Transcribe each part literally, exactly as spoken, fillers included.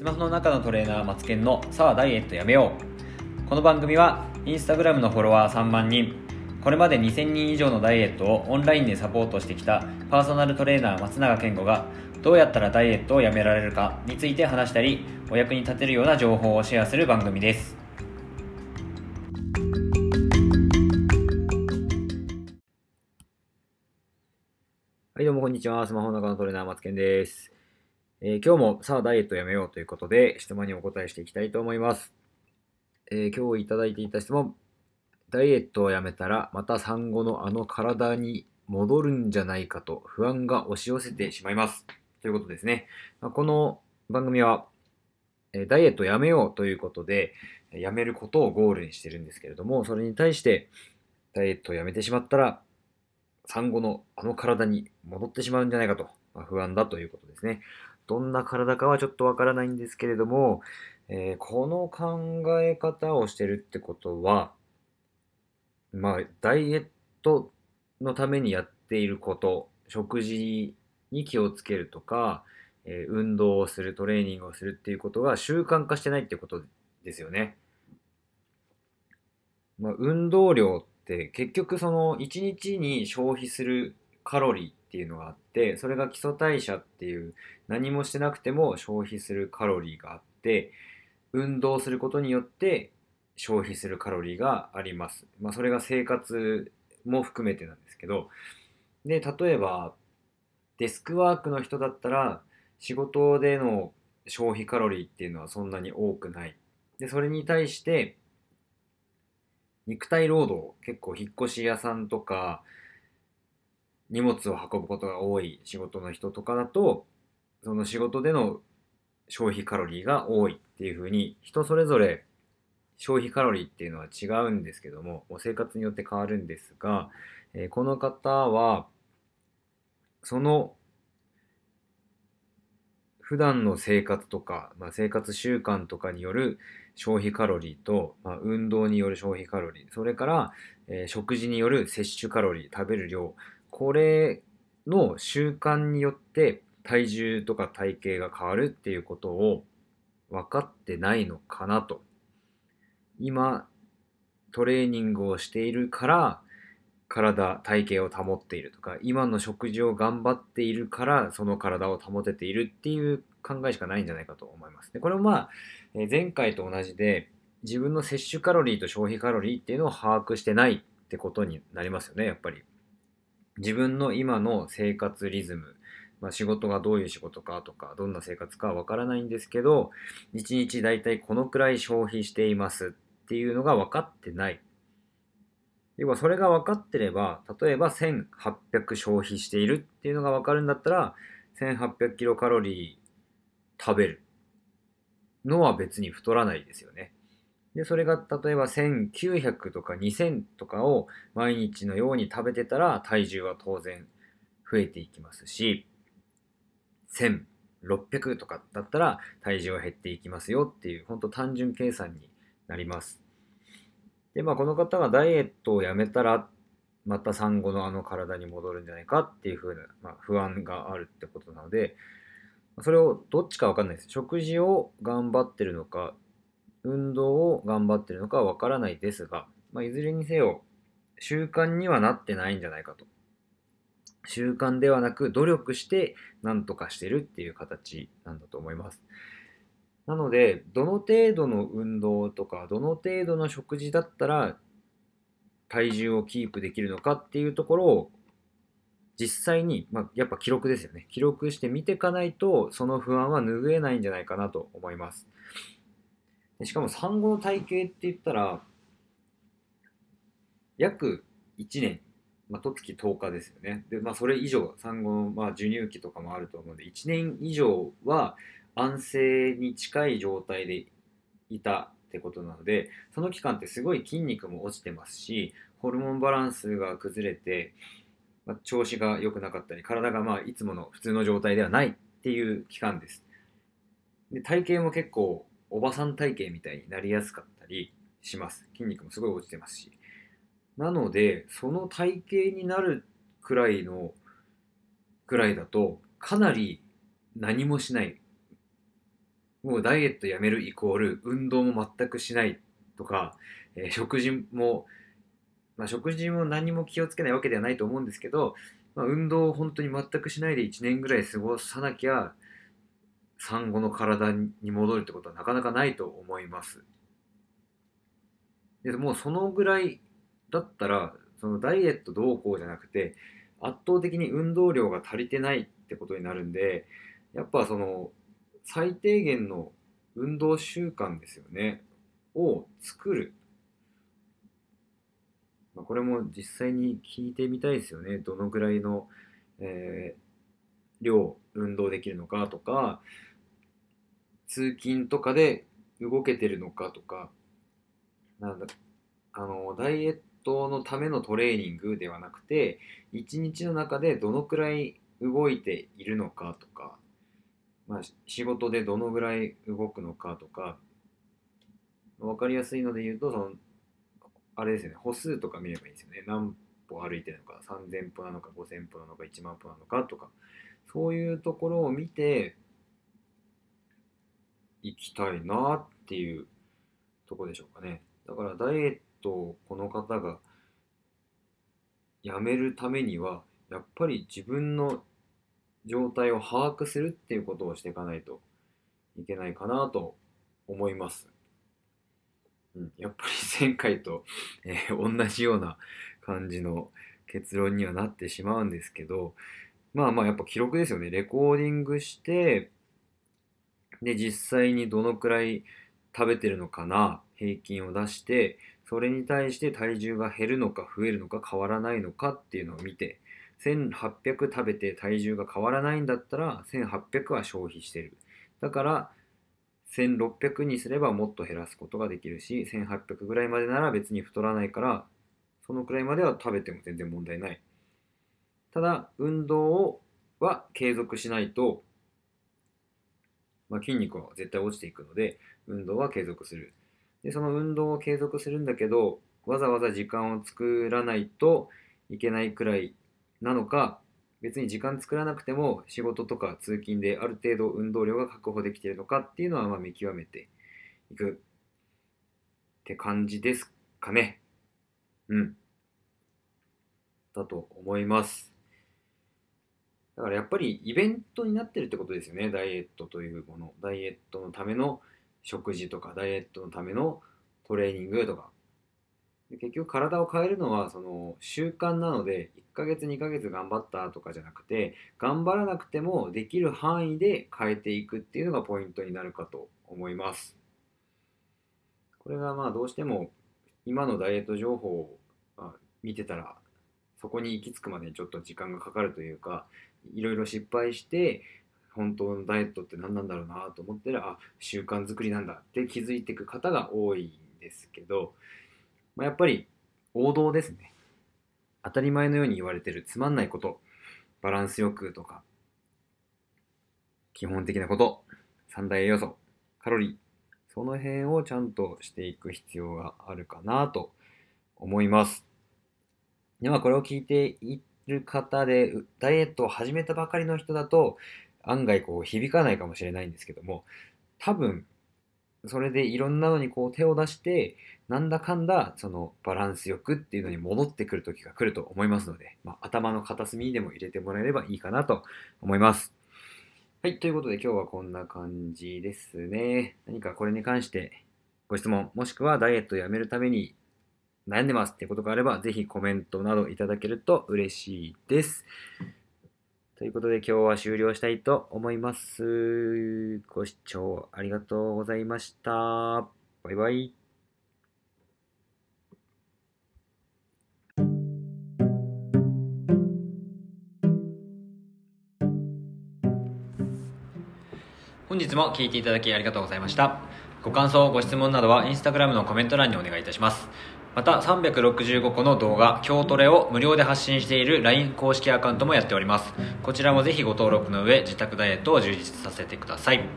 スマホの中のトレーナーマツケンのさあダイエットやめよう。この番組はインスタグラムのフォロワーさんまんにん、これまでにせんにん以上のダイエットをオンラインでサポートしてきたパーソナルトレーナー松永健吾がどうやったらダイエットをやめられるかについて話したり、お役に立てるような情報をシェアする番組です。はい、どうもこんにちは。スマホの中のトレーナー松健です。えー、今日もさあダイエットやめようということで質問にお答えしていきたいと思います。えー、今日いただいていた質問、ダイエットをやめたらまた産後のあの体に戻るんじゃないかと不安が押し寄せてしまいますということですね。この番組はダイエットをやめようということで、やめることをゴールにしてるんですけれども、それに対してダイエットをやめてしまったら産後のあの体に戻ってしまうんじゃないかと不安だということですね。どんな体かはちょっとわからないんですけれども、えー、この考え方をしてるってことは、まあ、ダイエットのためにやっていること、食事に気をつけるとか、えー、運動をする、トレーニングをするっていうことが習慣化してないってことですよね。まあ、運動量って結局そのいちにちに消費するカロリーっていうのがあって、それが基礎代謝っていう何もしてなくても消費するカロリーがあって、運動することによって消費するカロリーがあります。まあ、それが生活も含めてなんですけど、で例えばデスクワークの人だったら仕事での消費カロリーっていうのはそんなに多くない。でそれに対して肉体労働、結構引っ越し屋さんとか荷物を運ぶことが多い仕事の人とかだと、その仕事での消費カロリーが多いっていうふうに人それぞれ消費カロリーっていうのは違うんですけども、生活によって変わるんですが、えー、この方はその普段の生活とか、まあ、生活習慣とかによる消費カロリーと、まあ、運動による消費カロリー、それから、えー、食事による摂取カロリー、食べる量、これの習慣によって体重とか体型が変わるっていうことを分かってないのかなと。今トレーニングをしているから体体型を保っているとか、今の食事を頑張っているからその体を保てているっていう考えしかないんじゃないかと思います。でこれもまあ前回と同じで、自分の摂取カロリーと消費カロリーっていうのを把握してないってことになりますよね。やっぱり自分の今の生活リズム、まあ、仕事がどういう仕事かとか、どんな生活かはわからないんですけど、いちにちだいたいこのくらい消費していますっていうのが分かってない。要はそれが分かってれば、例えばせんはっぴゃく消費しているっていうのが分かるんだったら、せんはっぴゃくキロカロリー食べるのは別に太らないですよね。で、それが例えばせんきゅうひゃくとかにせんとかを毎日のように食べてたら、体重は当然増えていきますし、せんろっぴゃくとかだったら体重は減っていきますよっていう、本当単純計算になります。で、まあこの方がダイエットをやめたらまた産後のあの体に戻るんじゃないかっていうふうな、まあ、不安があるってことなので、それをどっちかわかんないです。食事を頑張ってるのか、運動を頑張ってるのかわからないですが、まあ、いずれにせよ習慣にはなってないんじゃないかと。習慣ではなく努力して何とかしてるっていう形なんだと思います。なので、どの程度の運動とか、どの程度の食事だったら体重をキープできるのかっていうところを実際に、まあ、やっぱ記録ですよね。記録して見ていかないと、その不安は拭えないんじゃないかなと思います。しかも産後の体型って言ったら、約いちねん、まあ、とつきとおかですよね。で、まあ、それ以上、産後の、まあ、授乳期とかもあると思うので、いちねん以上は、安静に近い状態でいたってことなので、その期間ってすごい筋肉も落ちてますし、ホルモンバランスが崩れて、まあ、調子が良くなかったり、体がまあいつもの普通の状態ではないっていう期間です。で、体型も結構おばさん体型みたいになりやすかったりします。筋肉もすごい落ちてますし。なので、その体型になるくらいのくらいだと、かなり何もしない。もうダイエットやめるイコール運動も全くしないとか、えー、食事も、まあ、食事も何も気をつけないわけではないと思うんですけど、まあ、運動を本当に全くしないでいちねんぐらい過ごさなきゃ産後の体に戻るってことはなかなかないと思います。でもうそのぐらいだったら、そのダイエットどうこうじゃなくて圧倒的に運動量が足りてないってことになるんで、やっぱその最低限の運動習慣ですよねを作る、まあ、これも実際に聞いてみたいですよね。どのぐらいの、えー、量運動できるのかとか、通勤とかで動けてるのかとか、なんだあのダイエット運動のためのトレーニングではなくて、いちにちの中でどのくらい動いているのかとか、まあ、仕事でどのぐらい動くのかとか、分かりやすいので言うと、そのあれですよね、歩数とか見ればいいですよね。何歩歩いてるのか、さんぜんぽなのか、ごせんぽなのか、いちまんぽなのかとか、そういうところを見ていきたいなっていうところでしょうかね。だからダイエットとこの方がやめるためには、やっぱり自分の状態を把握するっていうことをしていかないといけないかなと思います。うん、やっぱり前回と、えー、同じような感じの結論にはなってしまうんですけど、まあまあやっぱ記録ですよね。レコーディングして、で実際にどのくらい食べてるのかな、平均を出して、それに対して体重が減るのか増えるのか変わらないのかっていうのを見て、せんはっぴゃく食べて体重が変わらないんだったらせんはっぴゃくは消費してる。だからせんろっぴゃくにすればもっと減らすことができるし、せんはっぴゃくぐらいまでなら別に太らないから、そのくらいまでは食べても全然問題ない。ただ、運動は継続しないと、まあ、筋肉は絶対落ちていくので、運動は継続する。でその運動を継続するんだけど、わざわざ時間を作らないといけないくらいなのか、別に時間作らなくても仕事とか通勤である程度運動量が確保できているのかっていうのは、まあ見極めていくって感じですかね。うん。だと思います。だからやっぱりイベントになってるってことですよね。ダイエットというもの、ダイエットのための食事とかダイエットのためのトレーニングとか、結局体を変えるのはその習慣なので、いっかげつにかげつ頑張ったとかじゃなくて、頑張らなくてもできる範囲で変えていくっていうのがポイントになるかと思います。これがまあどうしても今のダイエット情報を見てたら、そこに行き着くまでにちょっと時間がかかるというか、いろいろ失敗して本当のダイエットって何なんだろうなと思ったら、あ、習慣作りなんだって気づいていく方が多いんですけど、まあ、やっぱり王道ですね。当たり前のように言われてるつまんないこと、バランスよくとか、基本的なこと、三大栄養素、カロリー、その辺をちゃんとしていく必要があるかなと思います。ではこれを聞いている方でダイエットを始めたばかりの人だと、案外こう響かないかもしれないんですけども、多分それでいろんなのにこう手を出して、なんだかんだそのバランスよくっていうのに戻ってくる時が来ると思いますので、まあ、頭の片隅にでも入れてもらえればいいかなと思います。はい、ということで今日はこんな感じですね。何かこれに関してご質問、もしくはダイエットをやめるために悩んでますっていうことがあれば、ぜひコメントなどいただけると嬉しいです。ということで今日は終了したいと思います。ご視聴ありがとうございました。バイバイ。本日も聞いていただきありがとうございました。ご感想、ご質問などはインスタグラムのコメント欄にお願いいたします。またさんびゃくろくじゅうごこの動画、京トレを無料で発信している ライン 公式アカウントもやっております。こちらもぜひご登録の上、自宅ダイエットを充実させてください。詳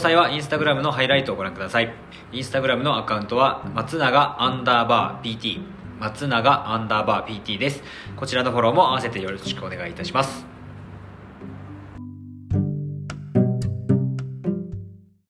細はインスタグラムのハイライトをご覧ください。インスタグラムのアカウントは松永アンダーバー ピーティー、 松永アンダーバー ピーティー です。こちらのフォローも合わせてよろしくお願いいたします。